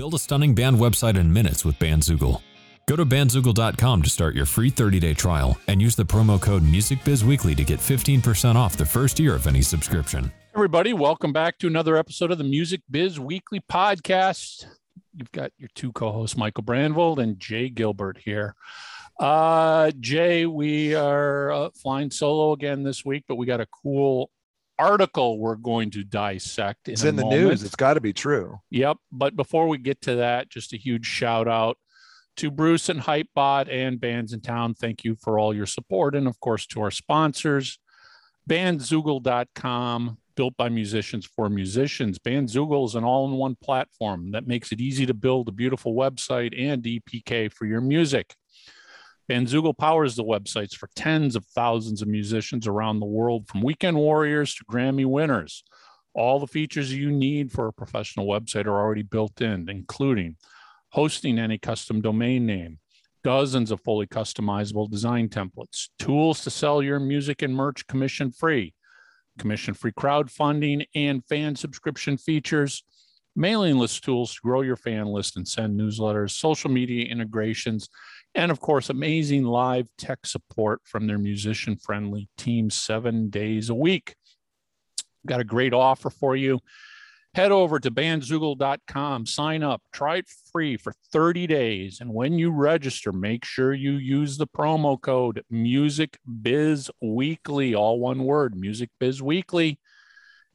Build a stunning band website in minutes with Bandzoogle. Go to bandzoogle.com to start your free 30-day trial and use the promo code MUSICBIZWEEKLY to get 15% off the first year of any subscription. Everybody, welcome back to another episode of the Music Biz Weekly podcast. You've got your two co-hosts, Michael Brandvold and Jay Gilbert here. Jay, we are flying solo again this week, but we got a cool article we're going to dissect. It's in the news. It's got to be true. Yep. But before we get to that, just a huge shout out to Bruce and Hypebot and Bands in Town. Thank you for all your support. And of course, to our sponsors, Bandzoogle.com, built by musicians for musicians. Bandzoogle is an all-in-one platform that makes it easy to build a beautiful website and EPK for your music. Bandzoogle powers the websites for tens of thousands of musicians around the world, from weekend warriors to Grammy winners. All the features you need for a professional website are already built in, including hosting any custom domain name, dozens of fully customizable design templates, tools to sell your music and merch commission-free crowdfunding and fan subscription features, mailing list tools to grow your fan list and send newsletters, social media integrations, and of course, amazing live tech support from their musician-friendly team 7 days a week. Got a great offer for you. Head over to bandzoogle.com, sign up, try it free for 30 days. And when you register, make sure you use the promo code MUSICBIZWEEKLY, all one word, MUSICBIZWEEKLY,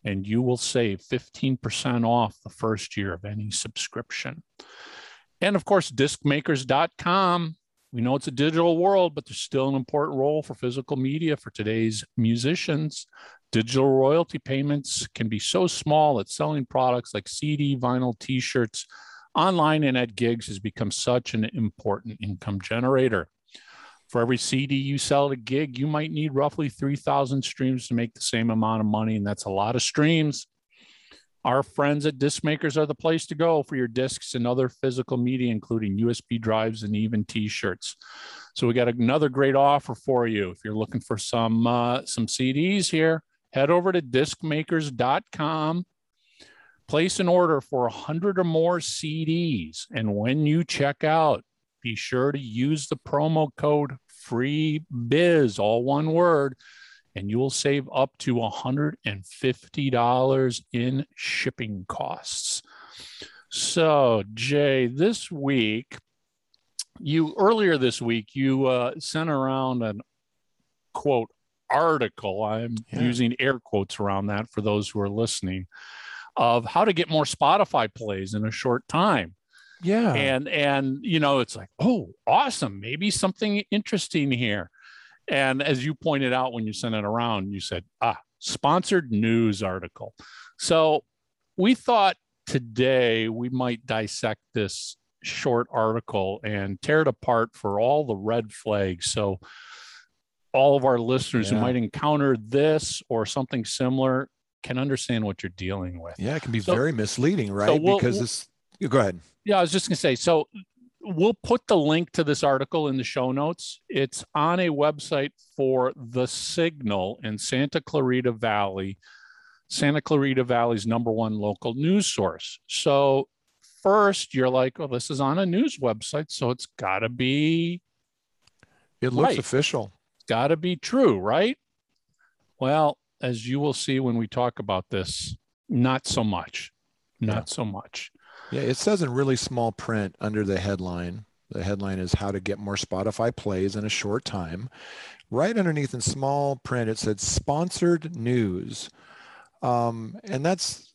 and you will save 15% off the first year of any subscription. And of course, DiscMakers.com. We know it's a digital world, but there's still an important role for physical media for today's musicians. Digital royalty payments can be so small that selling products like CD, vinyl, t-shirts, online and at gigs has become such an important income generator. For every CD you sell at a gig, you might need roughly 3,000 streams to make the same amount of money, and that's a lot of streams. Our friends at DiscMakers are the place to go for your discs and other physical media, including USB drives and even T-shirts. So we got another great offer for you. If you're looking for some CDs here, head over to discmakers.com, place an order for 100 or more CDs. And when you check out, be sure to use the promo code FREEBIZ, all one word, and you will save up to $150 in shipping costs. So, Jay, this week, you sent around an, quote, article. I'm using air quotes around that for those who are listening, of how to get more Spotify plays in a short time. Yeah. And you know, it's like, oh, awesome. Maybe something interesting here. And as you pointed out when you sent it around, you said, sponsored news article. So we thought today we might dissect this short article and tear it apart for all the red flags. So all of our listeners who might encounter this or something similar can understand what you're dealing with. Yeah, it can be very misleading, right? So go ahead. Yeah, I was just going to say, so we'll put the link to this article in the show notes. It's on a website for The Signal in Santa Clarita Valley, Santa Clarita Valley's number one local news source. So first you're like, oh, this is on a news website, so it's got to be It looks right. official. It's got to be true, right? Well, as you will see when we talk about this, not so much. Not so much. Yeah, it says in really small print under the headline. The headline is how to get more Spotify plays in a short time. Right underneath in small print, it said sponsored news. And that's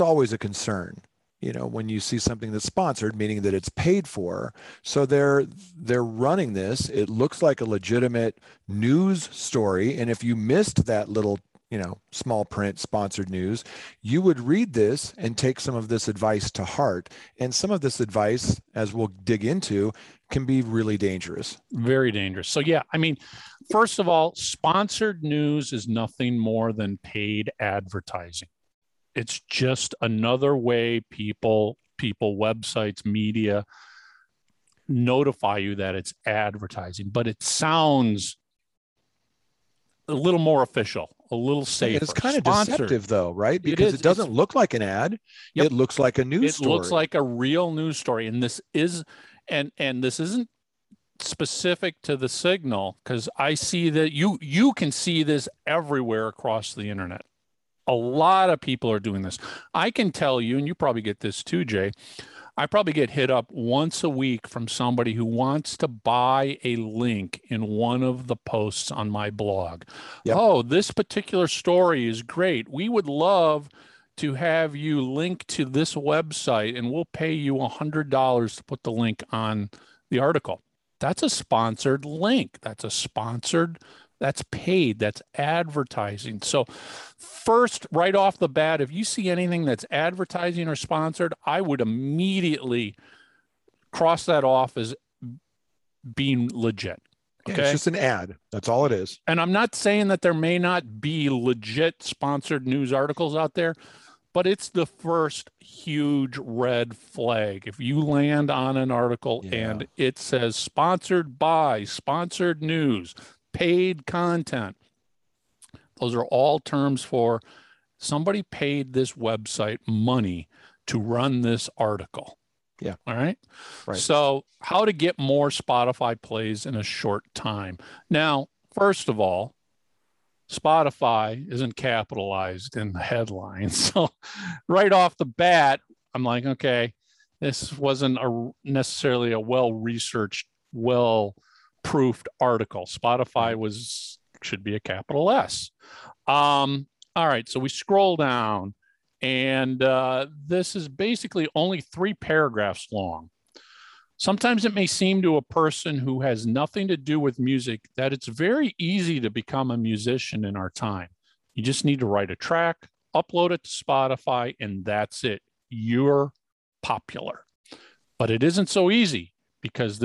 always a concern, you know, when you see something that's sponsored, meaning that it's paid for. So they're running this. It looks like a legitimate news story. And if you missed that little, you know, small print sponsored news, you would read this and take some of this advice to heart. And some of this advice, as we'll dig into, can be really dangerous. Very dangerous. So, yeah, I mean, first of all, sponsored news is nothing more than paid advertising. It's just another way people, websites, media notify you that it's advertising, but it sounds a little more official, a little safer. It's kind of deceptive though, right? Because it doesn't look like an ad. Yep. It looks like a news story. It looks like a real news story. And this is, and this isn't specific to The Signal, because I see that you can see this everywhere across the internet. A lot of people are doing this. I can tell you, and you probably get this too, Jay, I probably get hit up once a week from somebody who wants to buy a link in one of the posts on my blog. Yep. Oh, this particular story is great. We would love to have you link to this website, and we'll pay you $100 to put the link on the article. That's a sponsored link. That's a sponsored, that's paid, that's advertising. So first, right off the bat, if you see anything that's advertising or sponsored, I would immediately cross that off as being legit. Okay? Yeah, it's just an ad. That's all it is. And I'm not saying that there may not be legit sponsored news articles out there, but it's the first huge red flag. If you land on an article and it says sponsored by, sponsored news, paid content, those are all terms for somebody paid this website money to run this article. Yeah. All right. Right. So how to get more Spotify plays in a short time. Now, first of all, Spotify isn't capitalized in the headline. So right off the bat, I'm like, okay, this wasn't necessarily a well-researched, well-proofed article. Spotify should be a capital S. All right, so we scroll down, and this is basically only 3 paragraphs long. Sometimes it may seem to a person who has nothing to do with music that it's very easy to become a musician in our time. You just need to write a track, upload it to Spotify, and that's it. You're popular. But it isn't so easy, because because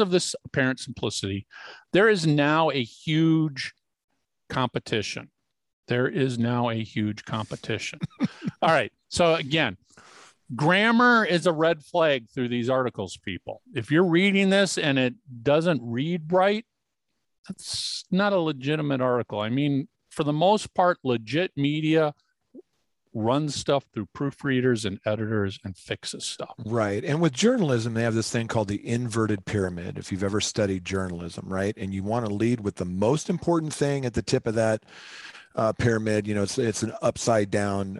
of this apparent simplicity, there is now a huge competition. All right. So again, grammar is a red flag through these articles, people. If you're reading this and it doesn't read right, that's not a legitimate article. I mean, for the most part, legit media runs stuff through proofreaders and editors and fixes stuff. Right. And with journalism, they have this thing called the inverted pyramid, if you've ever studied journalism, right? And you want to lead with the most important thing at the tip of that pyramid. You know, it's an upside down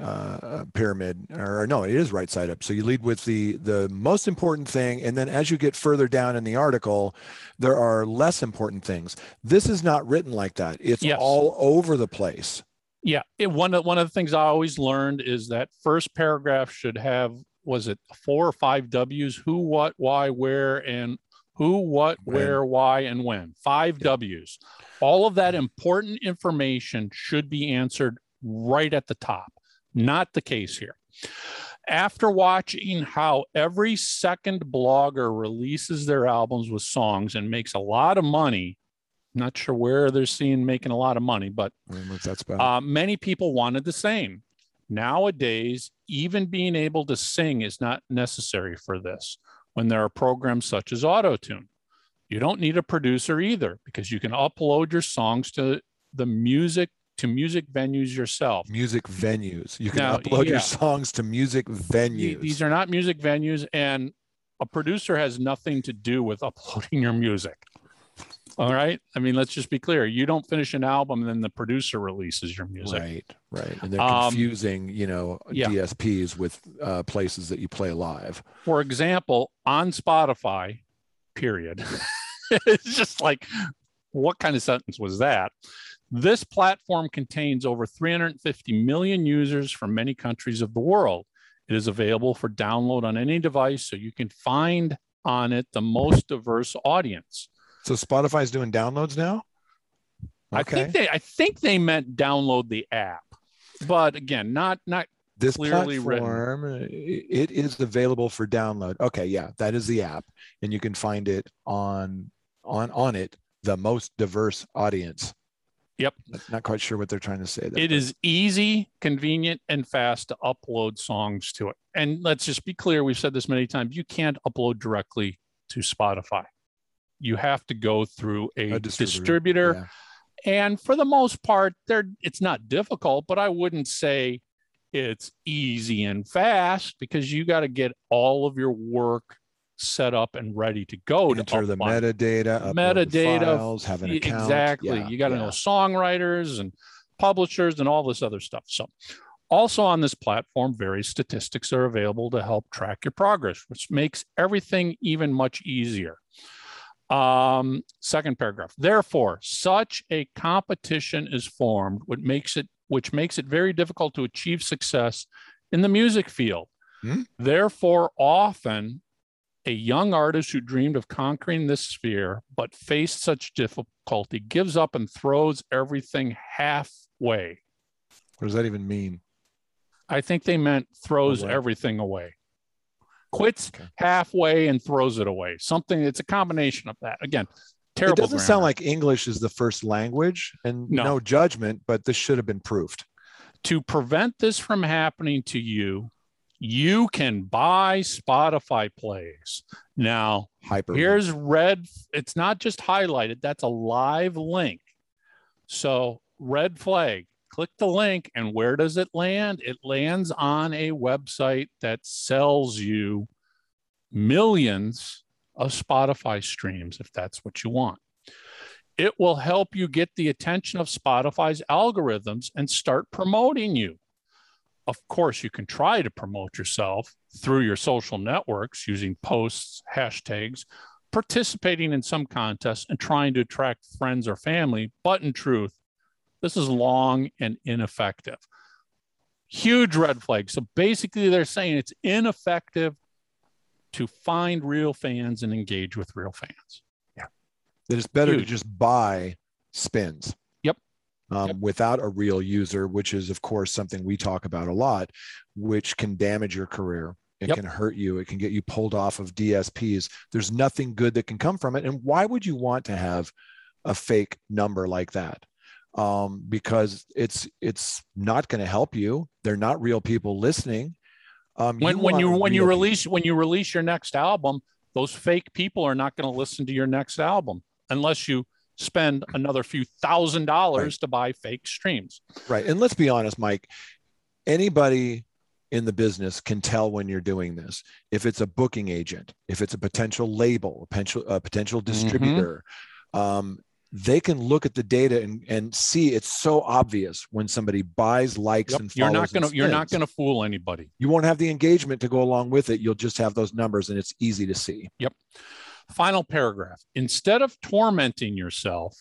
pyramid, or no, it is right side up. So you lead with the most important thing, and then as you get further down in the article, there are less important things. This is not written like that. It's all over the place. Yeah, one of the things I always learned is that first paragraph should have, was it 4 or 5 W's? Who, what, why, where, and who, what, where, why, and when. 5 W's. All of that important information should be answered right at the top. Not the case here. After watching how every second blogger releases their albums with songs and makes a lot of money, not sure where they're seeing making a lot of money, but many people wanted the same. Nowadays, even being able to sing is not necessary for this, when there are programs such as Auto-Tune. You don't need a producer either, because you can upload your songs to music venues yourself. Music venues. You can upload your songs to music venues. These are not music venues, and a producer has nothing to do with uploading your music. All right. I mean, let's just be clear. You don't finish an album, and then the producer releases your music. Right. Right. And they're confusing, DSPs with places that you play live. For example, on Spotify, period. It's just like, what kind of sentence was that? This platform contains over 350 million users from many countries of the world. It is available for download on any device, so you can find on it the most diverse audience. So Spotify's doing downloads now? Okay. I think they meant download the app, but again, not this clearly platform, written. It is available for download. Okay, yeah, that is the app, and you can find it on it the most diverse audience. Yep. Not quite sure what they're trying to say there. It is easy, convenient, and fast to upload songs to it. And let's just be clear, we've said this many times, you can't upload directly to Spotify. You have to go through a distributor. And for the most part, it's not difficult, but I wouldn't say it's easy and fast, because you got to get all of your work set up and ready to go. Enter the metadata, files, have an account. Exactly. Yeah, you got to know songwriters and publishers and all this other stuff. So also on this platform, various statistics are available to help track your progress, which makes everything even much easier. Second paragraph. Therefore, such a competition is formed, which makes it very difficult to achieve success in the music field. Therefore, often a young artist who dreamed of conquering this sphere but faced such difficulty gives up and throws everything halfway. What does that even mean? I think they meant throws everything away. Quits halfway and throws it away. Something, it's a combination of that. Again, terrible. It doesn't sound like English is the first language, and no judgment, but this should have been proofed. To prevent this from happening to you, you can buy Spotify plays. Now, here's red. It's not just highlighted. That's a live link. So red flag. Click the link, and where does it land? It lands on a website that sells you millions of Spotify streams, if that's what you want. It will help you get the attention of Spotify's algorithms and start promoting you. Of course, you can try to promote yourself through your social networks using posts, hashtags, participating in some contests, and trying to attract friends or family, but in truth, this is long and ineffective. Huge red flag. So basically they're saying it's ineffective to find real fans and engage with real fans. Yeah. It's better to just buy spins. Without a real user, which is of course something we talk about a lot, which can damage your career. It can hurt you. It can get you pulled off of DSPs. There's nothing good that can come from it. And why would you want to have a fake number like that? Because it's not going to help you. They're not real people listening. When you release your next album, those fake people are not going to listen to your next album unless you spend another few $1,000 to buy fake streams. Right. And let's be honest, Mike, anybody in the business can tell when you're doing this. If it's a booking agent, if it's a potential label, a potential distributor, they can look at the data and see it's so obvious when somebody buys, likes, and follows. You're not gonna fool anybody. You won't have the engagement to go along with it. You'll just have those numbers, and it's easy to see. Yep. Final paragraph. Instead of tormenting yourself,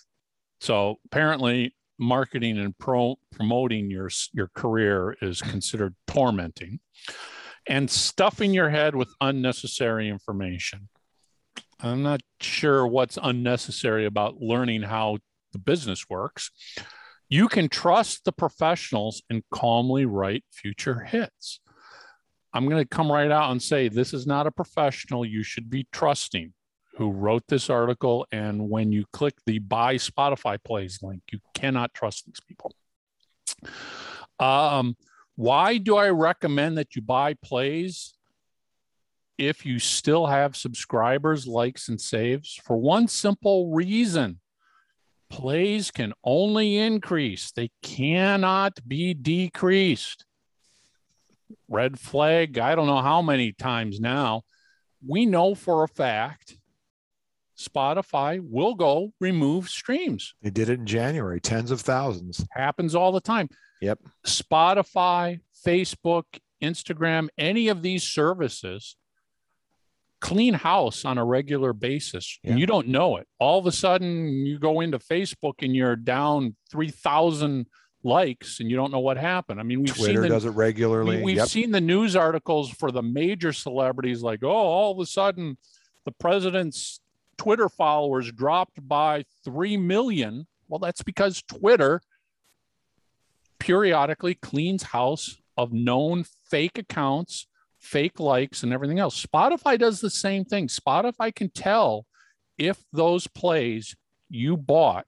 so apparently marketing and promoting your career is considered tormenting, and stuffing your head with unnecessary information. I'm not sure what's unnecessary about learning how the business works. You can trust the professionals and calmly write future hits. I'm going to come right out and say, this is not a professional you should be trusting who wrote this article. And when you click the buy Spotify plays link, you cannot trust these people. Why do I recommend that you buy plays? If you still have subscribers, likes, and saves, for one simple reason, plays can only increase. They cannot be decreased. Red flag, I don't know how many times now. We know for a fact Spotify will go remove streams. They did it in January, tens of thousands. Happens all the time. Yep. Spotify, Facebook, Instagram, any of these services clean house on a regular basis, and you don't know it. All of a sudden you go into Facebook and you're down 3,000 likes and you don't know what happened. I mean, Twitter does it regularly. We've seen the news articles for the major celebrities, like, oh, all of a sudden the president's Twitter followers dropped by 3 million. Well, that's because Twitter periodically cleans house of known fake accounts, fake likes, and everything else. Spotify does the same thing. Spotify can tell if those plays you bought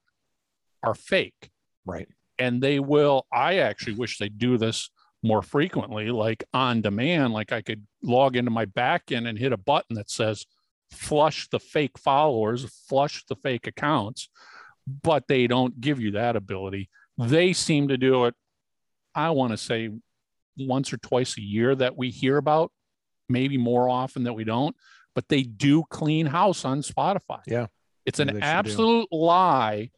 are fake. Right. And they will. I actually wish they'd do this more frequently, like on demand, like I could log into my back end and hit a button that says flush the fake followers, flush the fake accounts. but they don't give you that ability. They seem to do it, I want to say, once or twice a year that we hear about, maybe more often that we don't, but they do clean house on Spotify. Yeah. It's an absolute lie.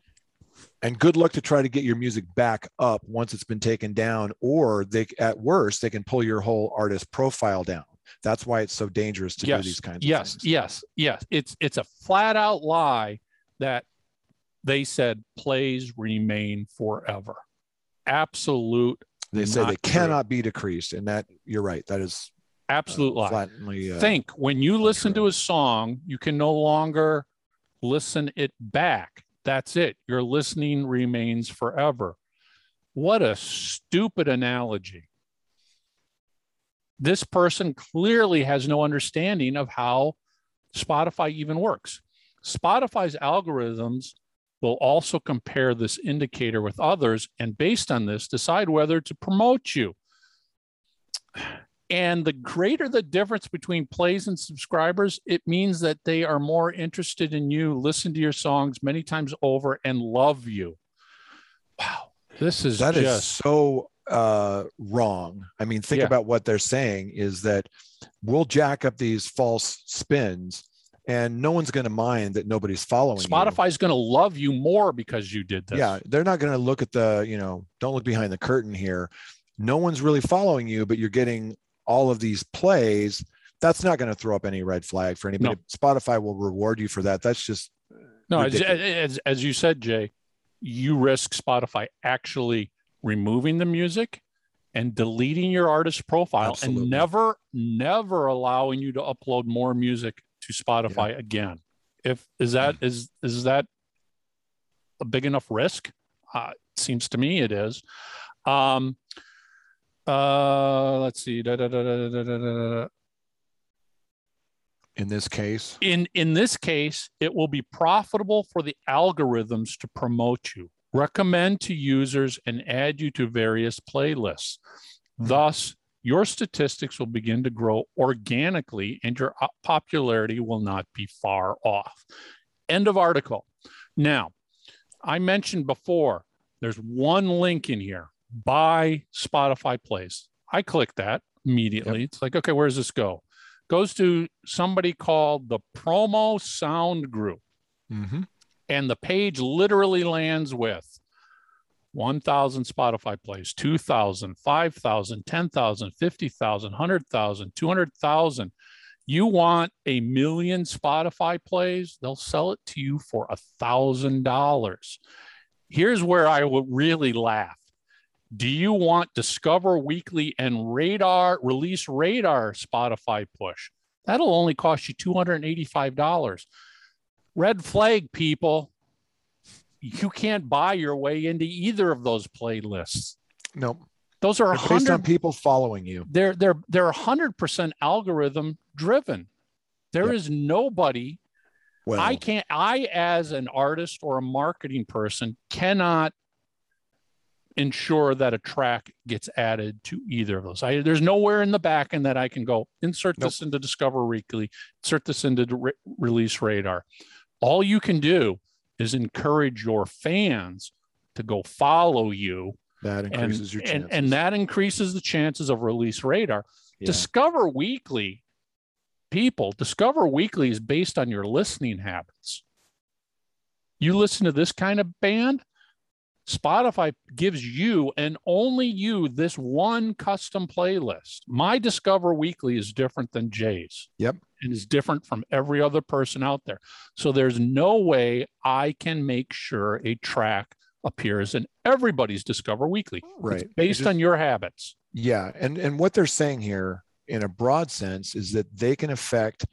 And good luck to try to get your music back up once it's been taken down, or they, at worst, they can pull your whole artist profile down. That's why it's so dangerous to do these kinds of things. Yes. It's a flat out lie that they said plays remain forever. Absolute. They say they cannot be decreased, and that you're right. That is absolute lie. Flatly, think when you listen to a song, you can no longer listen it back. That's it. Your listening remains forever. What a stupid analogy. This person clearly has no understanding of how Spotify even works. Spotify's algorithms will also compare this indicator with others, and based on this, decide whether to promote you. And the greater the difference between plays and subscribers, it means that they are more interested in you, listen to your songs many times over, and love you. Wow. That is so wrong. I mean, think about what they're saying is that we'll jack up these false spins, and no one's going to mind that nobody's following. Spotify's going to love you more because you did this. Yeah. They're not going to look at the, don't look behind the curtain here. No one's really following you, but you're getting all of these plays. That's not going to throw up any red flag for anybody. No. Spotify will reward you for that. That's just ridiculous. As you said, Jay, you risk Spotify actually removing the music and deleting your artist profile. Absolutely. And never allowing you to upload more music to Spotify again. Is that a big enough risk? Seems to me it is. Let's see. In this case, it will be profitable for the algorithms to promote you, recommend to users, and add you to various playlists. Thus, your statistics will begin to grow organically, and your popularity will not be far off. End of article. Now, I mentioned before, there's one link in here, buy Spotify plays. I click that immediately. Yep. It's like, okay, where does this go? Goes to somebody called the Promo Sound Group. Mm-hmm. And the page literally lands with 1,000 Spotify plays, 2,000, 5,000, 10,000, 50,000, 100,000, 200,000. You want 1,000,000 Spotify plays? They'll sell it to you for $1,000. Here's where I would really laugh. Do you want Discover Weekly and Release Radar Spotify push? That'll only cost you $285. Red flag, people. You can't buy your way into either of those playlists. No, those are based on people following you. They're 100% algorithm driven. There is nobody. Well, I as an artist or a marketing person cannot ensure that a track gets added to either of those. There's nowhere in the back end that I can go insert this into Discover Weekly, insert this into Release Radar. All you can do is encourage your fans to go follow you. That increases your chances. And that increases the chances of Release Radar. Yeah. Discover Weekly, people, Discover Weekly is based on your listening habits. You listen to this kind of band, Spotify gives you and only you this one custom playlist. My Discover Weekly is different than Jay's. Yep. And is different from every other person out there. So there's no way I can make sure a track appears in everybody's Discover Weekly. Right. It's based on your habits. Yeah. And what they're saying here in a broad sense is that they can affect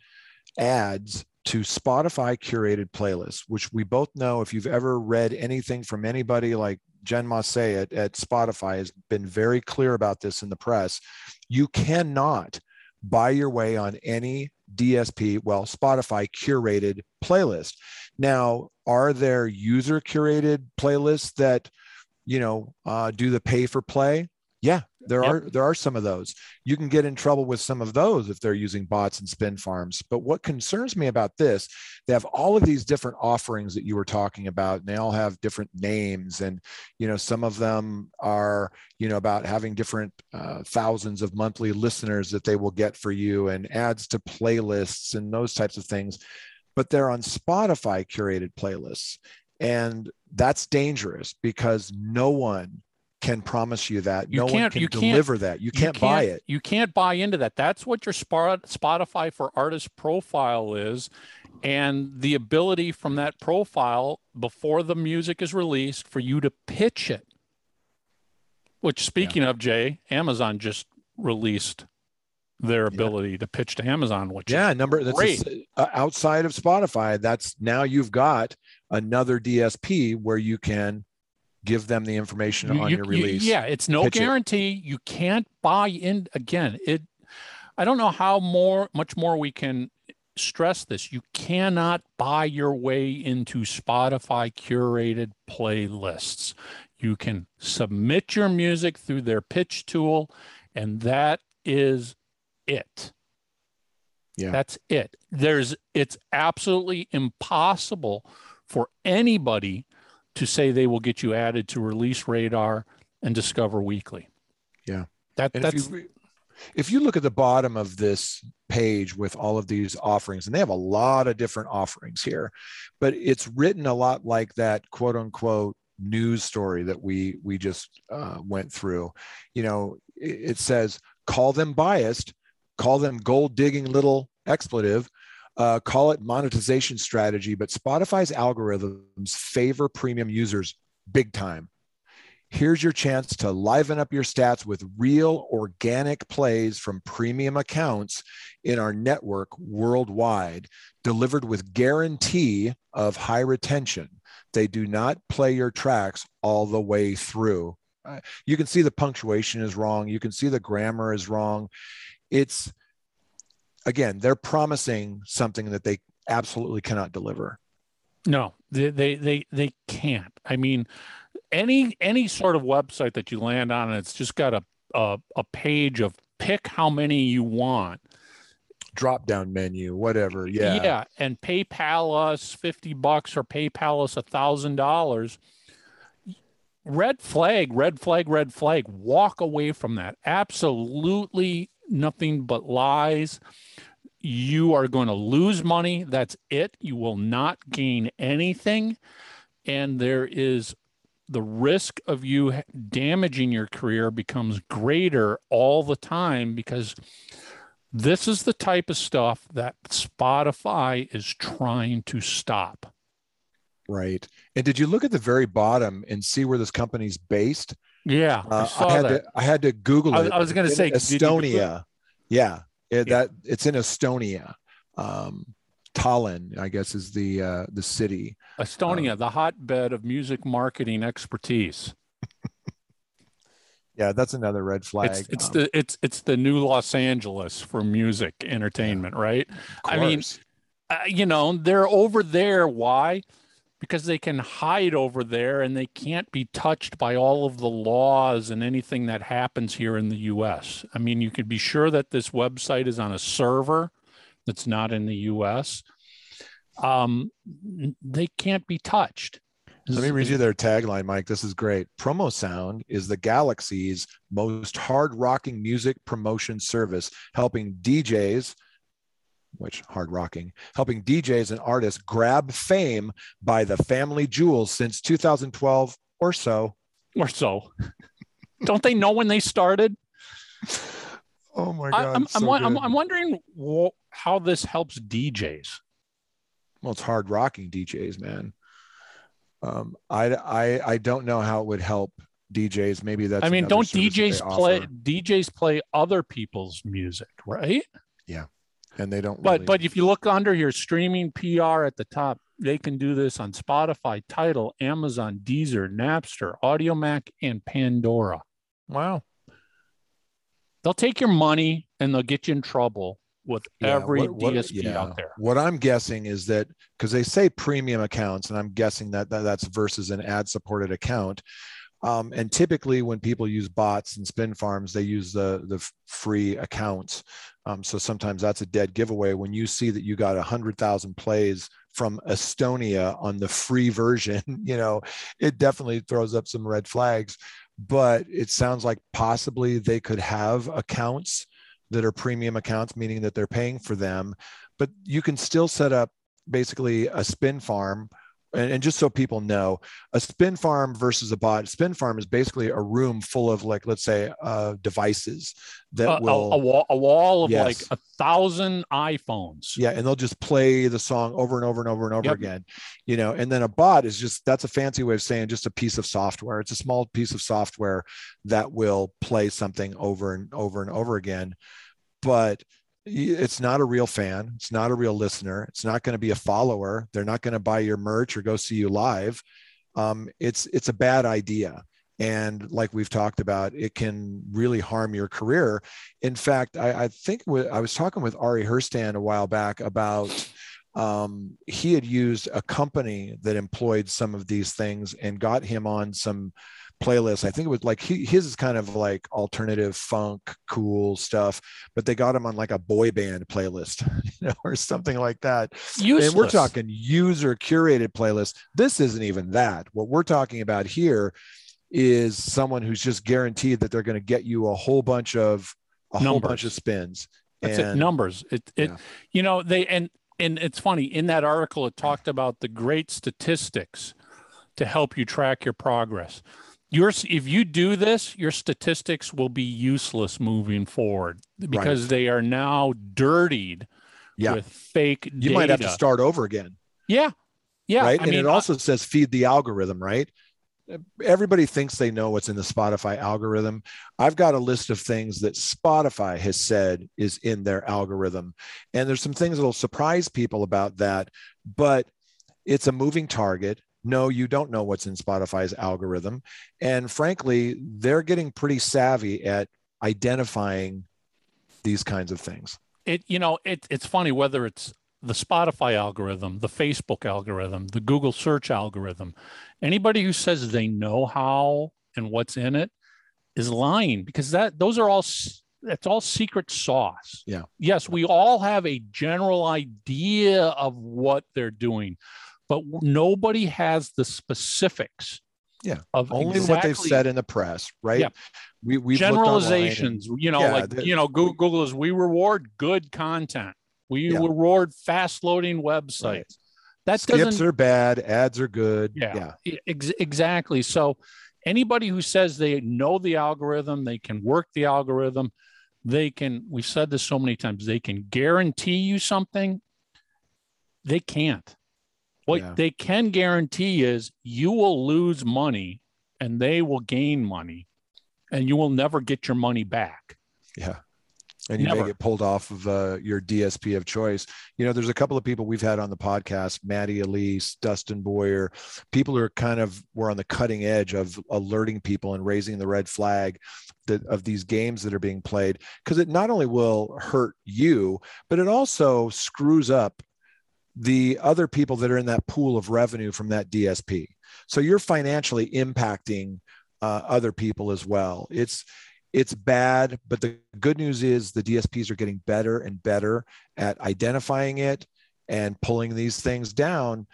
ads to Spotify curated playlists, which we both know, if you've ever read anything from anybody like Jen Massey at Spotify has been very clear about this in the press, you cannot buy your way on any DSP, Spotify curated playlist. Now, are there user curated playlists that, do the pay for play? Yeah, There are some of those. You can get in trouble with some of those if they're using bots and spin farms. But what concerns me about this, they have all of these different offerings that you were talking about, and they all have different names. And, you know, some of them are, you know, about having different thousands of monthly listeners that they will get for you, and adds to playlists and those types of things. But they're on Spotify curated playlists. And that's dangerous because no one can promise you that. No one can deliver that. You can't buy it. You can't buy into that. That's what your Spotify for Artists profile is. And the ability from that profile before the music is released for you to pitch it. Which, speaking of, Jay, Amazon just released their ability to pitch to Amazon, which is great. That's outside of Spotify. That's now you've got another DSP where you can give them the information on your release. It's no guarantee. You can't buy in. Again, I don't know how much more we can stress this. You cannot buy your way into Spotify curated playlists. You can submit your music through their pitch tool, and that is it. Yeah, that's it. It's absolutely impossible for anybody to say they will get you added to Release Radar and Discover Weekly. Yeah. If you look at the bottom of this page with all of these offerings, and they have a lot of different offerings here, but it's written a lot like that quote unquote news story that we just went through. You know, it says, call them biased, call them gold digging little expletive, call it monetization strategy, but Spotify's algorithms favor premium users big time. Here's your chance to liven up your stats with real organic plays from premium accounts in our network worldwide, delivered with guarantee of high retention. They do not play your tracks all the way through. You can see the punctuation is wrong. You can see the grammar is wrong. Again, they're promising something that they absolutely cannot deliver. No, they can't. I mean, any sort of website that you land on, and it's just got a page of pick how many you want. Drop down menu, whatever. Yeah. Yeah. And PayPal us $50 or PayPal us $1,000. Red flag. Walk away from that. Absolutely nothing but lies. You are going to lose money. That's it. You will not gain anything. And there is the risk of you damaging your career becomes greater all the time, because this is the type of stuff that Spotify is trying to stop. Right. And did you look at the very bottom and see where this company's based? Yeah, I had to Google it. I was going to say Estonia. It's in Estonia. Tallinn, I guess, is the city. Estonia, the hotbed of music marketing expertise. Yeah, that's another red flag. It's the new Los Angeles for music entertainment, right? I mean, you know, they're over there. Why? Because they can hide over there and they can't be touched by all of the laws and anything that happens here in the U.S. I mean, you could be sure that this website is on a server that's not in the U.S. They can't be touched. Let me read you their tagline, Mike. This is great. Promo Sound is the galaxy's most hard-rocking music promotion service, helping DJs and artists grab fame by the family jewels since 2012 or so. Or so. Don't they know when they started? Oh my God. I'm wondering how this helps DJs. Well, it's hard rocking DJs, man. I don't know how it would help DJs. Maybe that's, I mean, don't DJs play other people's music, right? Yeah. And they don't. But if you look under here, streaming PR at the top, they can do this on Spotify, Tidal, Amazon, Deezer, Napster, AudioMac, and Pandora. Wow. They'll take your money and they'll get you in trouble with every DSP out there. What I'm guessing is that, because they say premium accounts, and I'm guessing that that's versus an ad-supported account. And typically when people use bots and spin farms, they use the free accounts. So sometimes that's a dead giveaway. When you see that you got 100,000 plays from Estonia on the free version, you know, it definitely throws up some red flags. But it sounds like possibly they could have accounts that are premium accounts, meaning that they're paying for them. But you can still set up basically a spin farm. And just so people know, a spin farm versus a bot. Spin farm is basically a room full of, like, let's say, devices that will a wall of, yes, like 1,000 iPhones. Yeah, and they'll just play the song over and over and over and over, yep, again, you know. And then a bot is just, that's a fancy way of saying just a piece of software. It's a small piece of software that will play something over and over and over again, but it's not a real fan. It's not a real listener. It's not going to be a follower. They're not going to buy your merch or go see you live. It's a bad idea. And like we've talked about, it can really harm your career. In fact, I think I was talking with Ari Hurstan a while back about he had used a company that employed some of these things and got him on some playlist. I think it was like his is kind of like alternative funk, cool stuff, but they got him on like a boy band playlist, you know, or something like that. Useless. And we're talking user curated playlists. This isn't even that. What we're talking about here is someone who's just guaranteed that they're going to get you a whole bunch of spins. That's it. Numbers. It, yeah. You know, they, and it's funny, in that article, it talked about the great statistics to help you track your progress. If you do this, your statistics will be useless moving forward because, right, they are now dirtied, yeah, with fake data. You might have to start over again. Yeah. Yeah. Right. I mean, it also says feed the algorithm, right? Everybody thinks they know what's in the Spotify algorithm. I've got a list of things that Spotify has said is in their algorithm. And there's some things that will surprise people about that, but it's a moving target. No, you don't know what's in Spotify's algorithm. And frankly, they're getting pretty savvy at identifying these kinds of things. It's funny, whether it's the Spotify algorithm, the Facebook algorithm, the Google search algorithm, anybody who says they know how and what's in it is lying, because that's all secret sauce. Yeah. Yes, we all have a general idea of what they're doing, but nobody has the specifics. Yeah, of only exactly what they've said in the press, right? Yeah. We've generalizations, and, you know, yeah, like, you know, Google is, we reward good content. We, yeah, reward fast loading websites. Right. That skips are bad, ads are good. Yeah, yeah. Exactly. So anybody who says they know the algorithm, they can work the algorithm, we've said this so many times, they can guarantee you something. They can't. What, yeah, they can guarantee is you will lose money and they will gain money, and you will never get your money back. Yeah. And you may get pulled off of your DSP of choice. You know, there's a couple of people we've had on the podcast, Maddie Elise, Dustin Boyer, people who are were on the cutting edge of alerting people and raising the red flag of these games that are being played, because it not only will hurt you, but it also screws up the other people that are in that pool of revenue from that DSP. So you're financially impacting other people as well. It's bad, but the good news is the DSPs are getting better and better at identifying it and pulling these things down.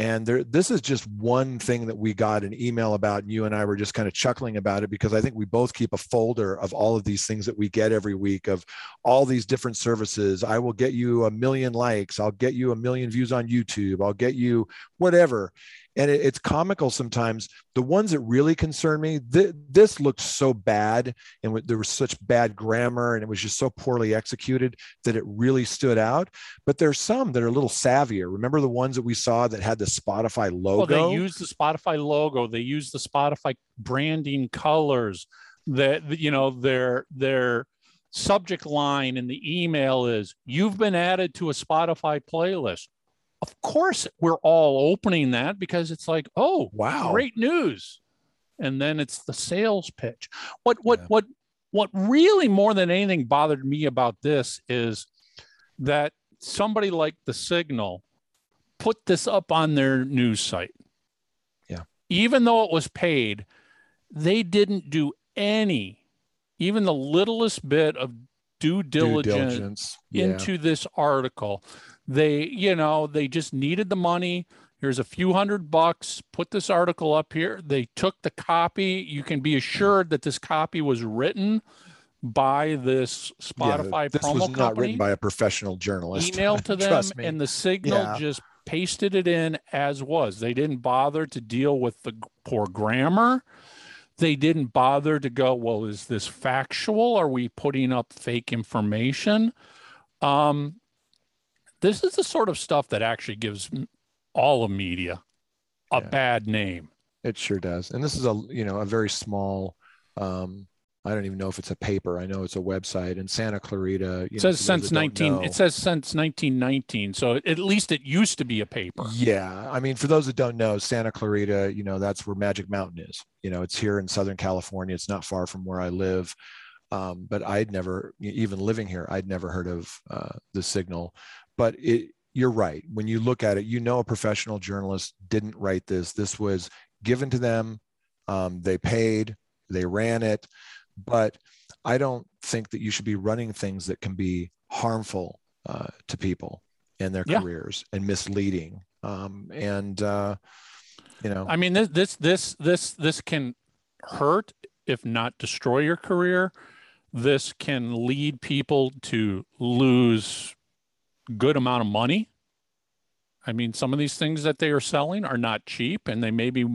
And this is just one thing that we got an email about, and you and I were just kind of chuckling about it, because I think we both keep a folder of all of these things that we get every week, of all these different services. I will get you 1 million likes. I'll get you 1 million views on YouTube. I'll get you whatever. And it's comical sometimes. The ones that really concern me, this looked so bad, and there was such bad grammar, and it was just so poorly executed that it really stood out. But there's some that are a little savvier. Remember the ones that we saw that had the Spotify logo? Well, they used the Spotify logo. They used the Spotify branding colors. Their subject line in the email is, "You've been added to a Spotify playlist." Of course, we're all opening that because it's like, oh, wow, great news. And then it's the sales pitch. What really more than anything bothered me about this is that somebody like The Signal put this up on their news site. Yeah. Even though it was paid, They didn't do any, even the littlest bit of due diligence into this article. They, you know, they just needed the money. Here's a few $100 bucks. Put this article up here. They took the copy. You can be assured that this copy was written by this Spotify promo company. This was not written by a professional journalist. Emailed to them, and the Signal just pasted it in as was. They didn't bother to deal with the poor grammar. They didn't bother to go, well, is this factual? Are we putting up fake information? This is the sort of stuff that actually gives all of media a bad name. It sure does. And this is a very small, I don't even know if it's a paper. I know it's a website in Santa Clarita. It says since 1919. So at least it used to be a paper. Yeah. I mean, for those that don't know, Santa Clarita, that's where Magic Mountain is. It's here in Southern California. It's not far from where I live. But I'd never, even living here, I'd never heard of the Signal. But you're right. When you look at it, a professional journalist didn't write this. This was given to them. They paid. They ran it. But I don't think that you should be running things that can be harmful to people and their careers and misleading. I mean, this can hurt, if not destroy your career. This can lead people to lose a good amount of money. I mean, some of these things that they are selling are not cheap, and they may be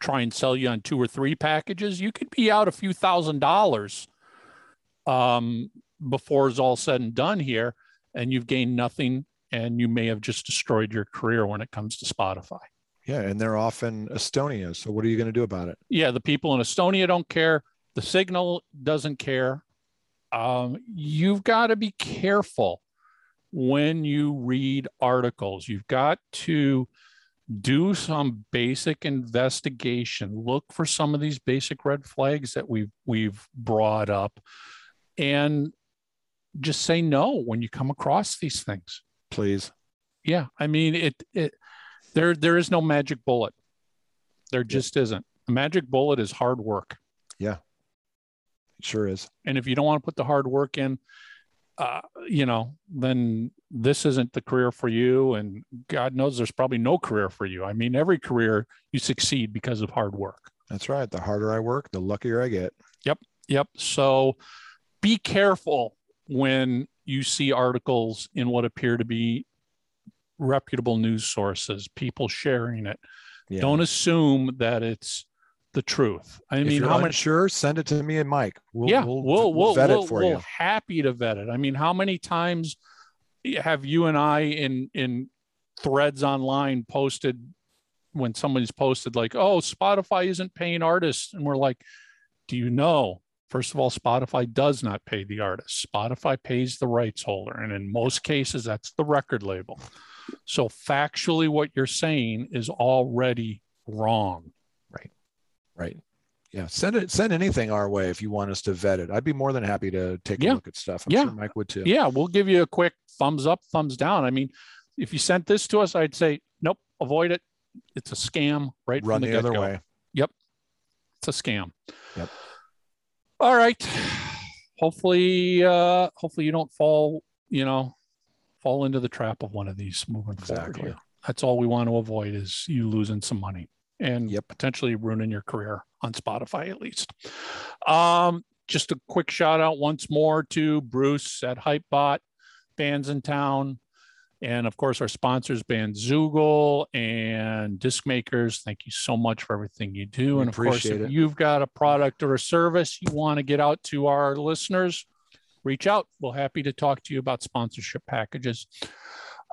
try and sell you on 2 or 3 packages. You could be out a few $1,000s before it's all said and done here, and you've gained nothing, and you may have just destroyed your career when it comes to Spotify. Yeah, and they're off in Estonia, so what are you going to do about it? Yeah, the people in Estonia don't care. The Signal doesn't care. You've got to be careful when you read articles. You've got to do some basic investigation. Look for some of these basic red flags that we've brought up, and just say no when you come across these things. Please. Yeah, I mean, there is no magic bullet. There just isn't. The magic bullet is hard work. Yeah, it sure is. And if you don't want to put the hard work in, then this isn't the career for you. And God knows there's probably no career for you. I mean, every career you succeed because of hard work. That's right. The harder I work, the luckier I get. Yep. So be careful when you see articles in what appear to be reputable news sources, people sharing it. Yeah. Don't assume that it's the truth. I mean, how much? Sure, send it to me and Mike. We'll vet it for you. We're happy to vet it. I mean, how many times have you and I in threads online posted when somebody's posted like, "Oh, Spotify isn't paying artists," and we're like, "Do you know? First of all, Spotify does not pay the artist. Spotify pays the rights holder, and in most cases, that's the record label. So factually, what you're saying is already wrong." Right. Yeah. Send anything our way if you want us to vet it. I'd be more than happy to take a look at stuff. I'm sure Mike would too. Yeah. We'll give you a quick thumbs up, thumbs down. I mean, if you sent this to us, I'd say, nope, avoid it. It's a scam. Right. Run the other way. Yep. It's a scam. Yep. All right. Hopefully you don't fall into the trap of one of these moving forward here. That's all we want to avoid is you losing some money. And potentially ruining your career on Spotify, at least. Just a quick shout out once more to Bruce at Hypebot, Bands in Town, and of course our sponsors, Bandzoogle and DiscMakers. Thank you so much for everything you do. And of course, if you've got a product or a service you want to get out to our listeners, reach out. We're happy to talk to you about sponsorship packages.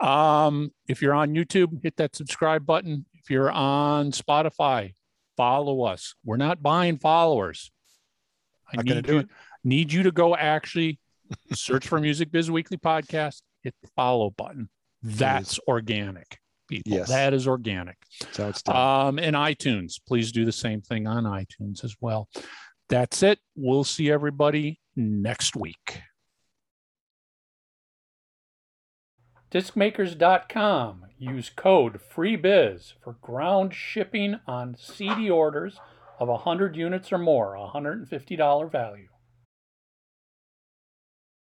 If you're on YouTube, hit that subscribe button. If you're on Spotify, follow us. We're not buying followers. I need you to go actually search for Music Biz Weekly Podcast, hit the follow button. That's organic, people. Yes. That is organic. That's outstanding. And iTunes, please do the same thing on iTunes as well. That's it. We'll see everybody next week. DiscMakers.com. Use code FREEBIZ for ground shipping on CD orders of 100 units or more, $150 value.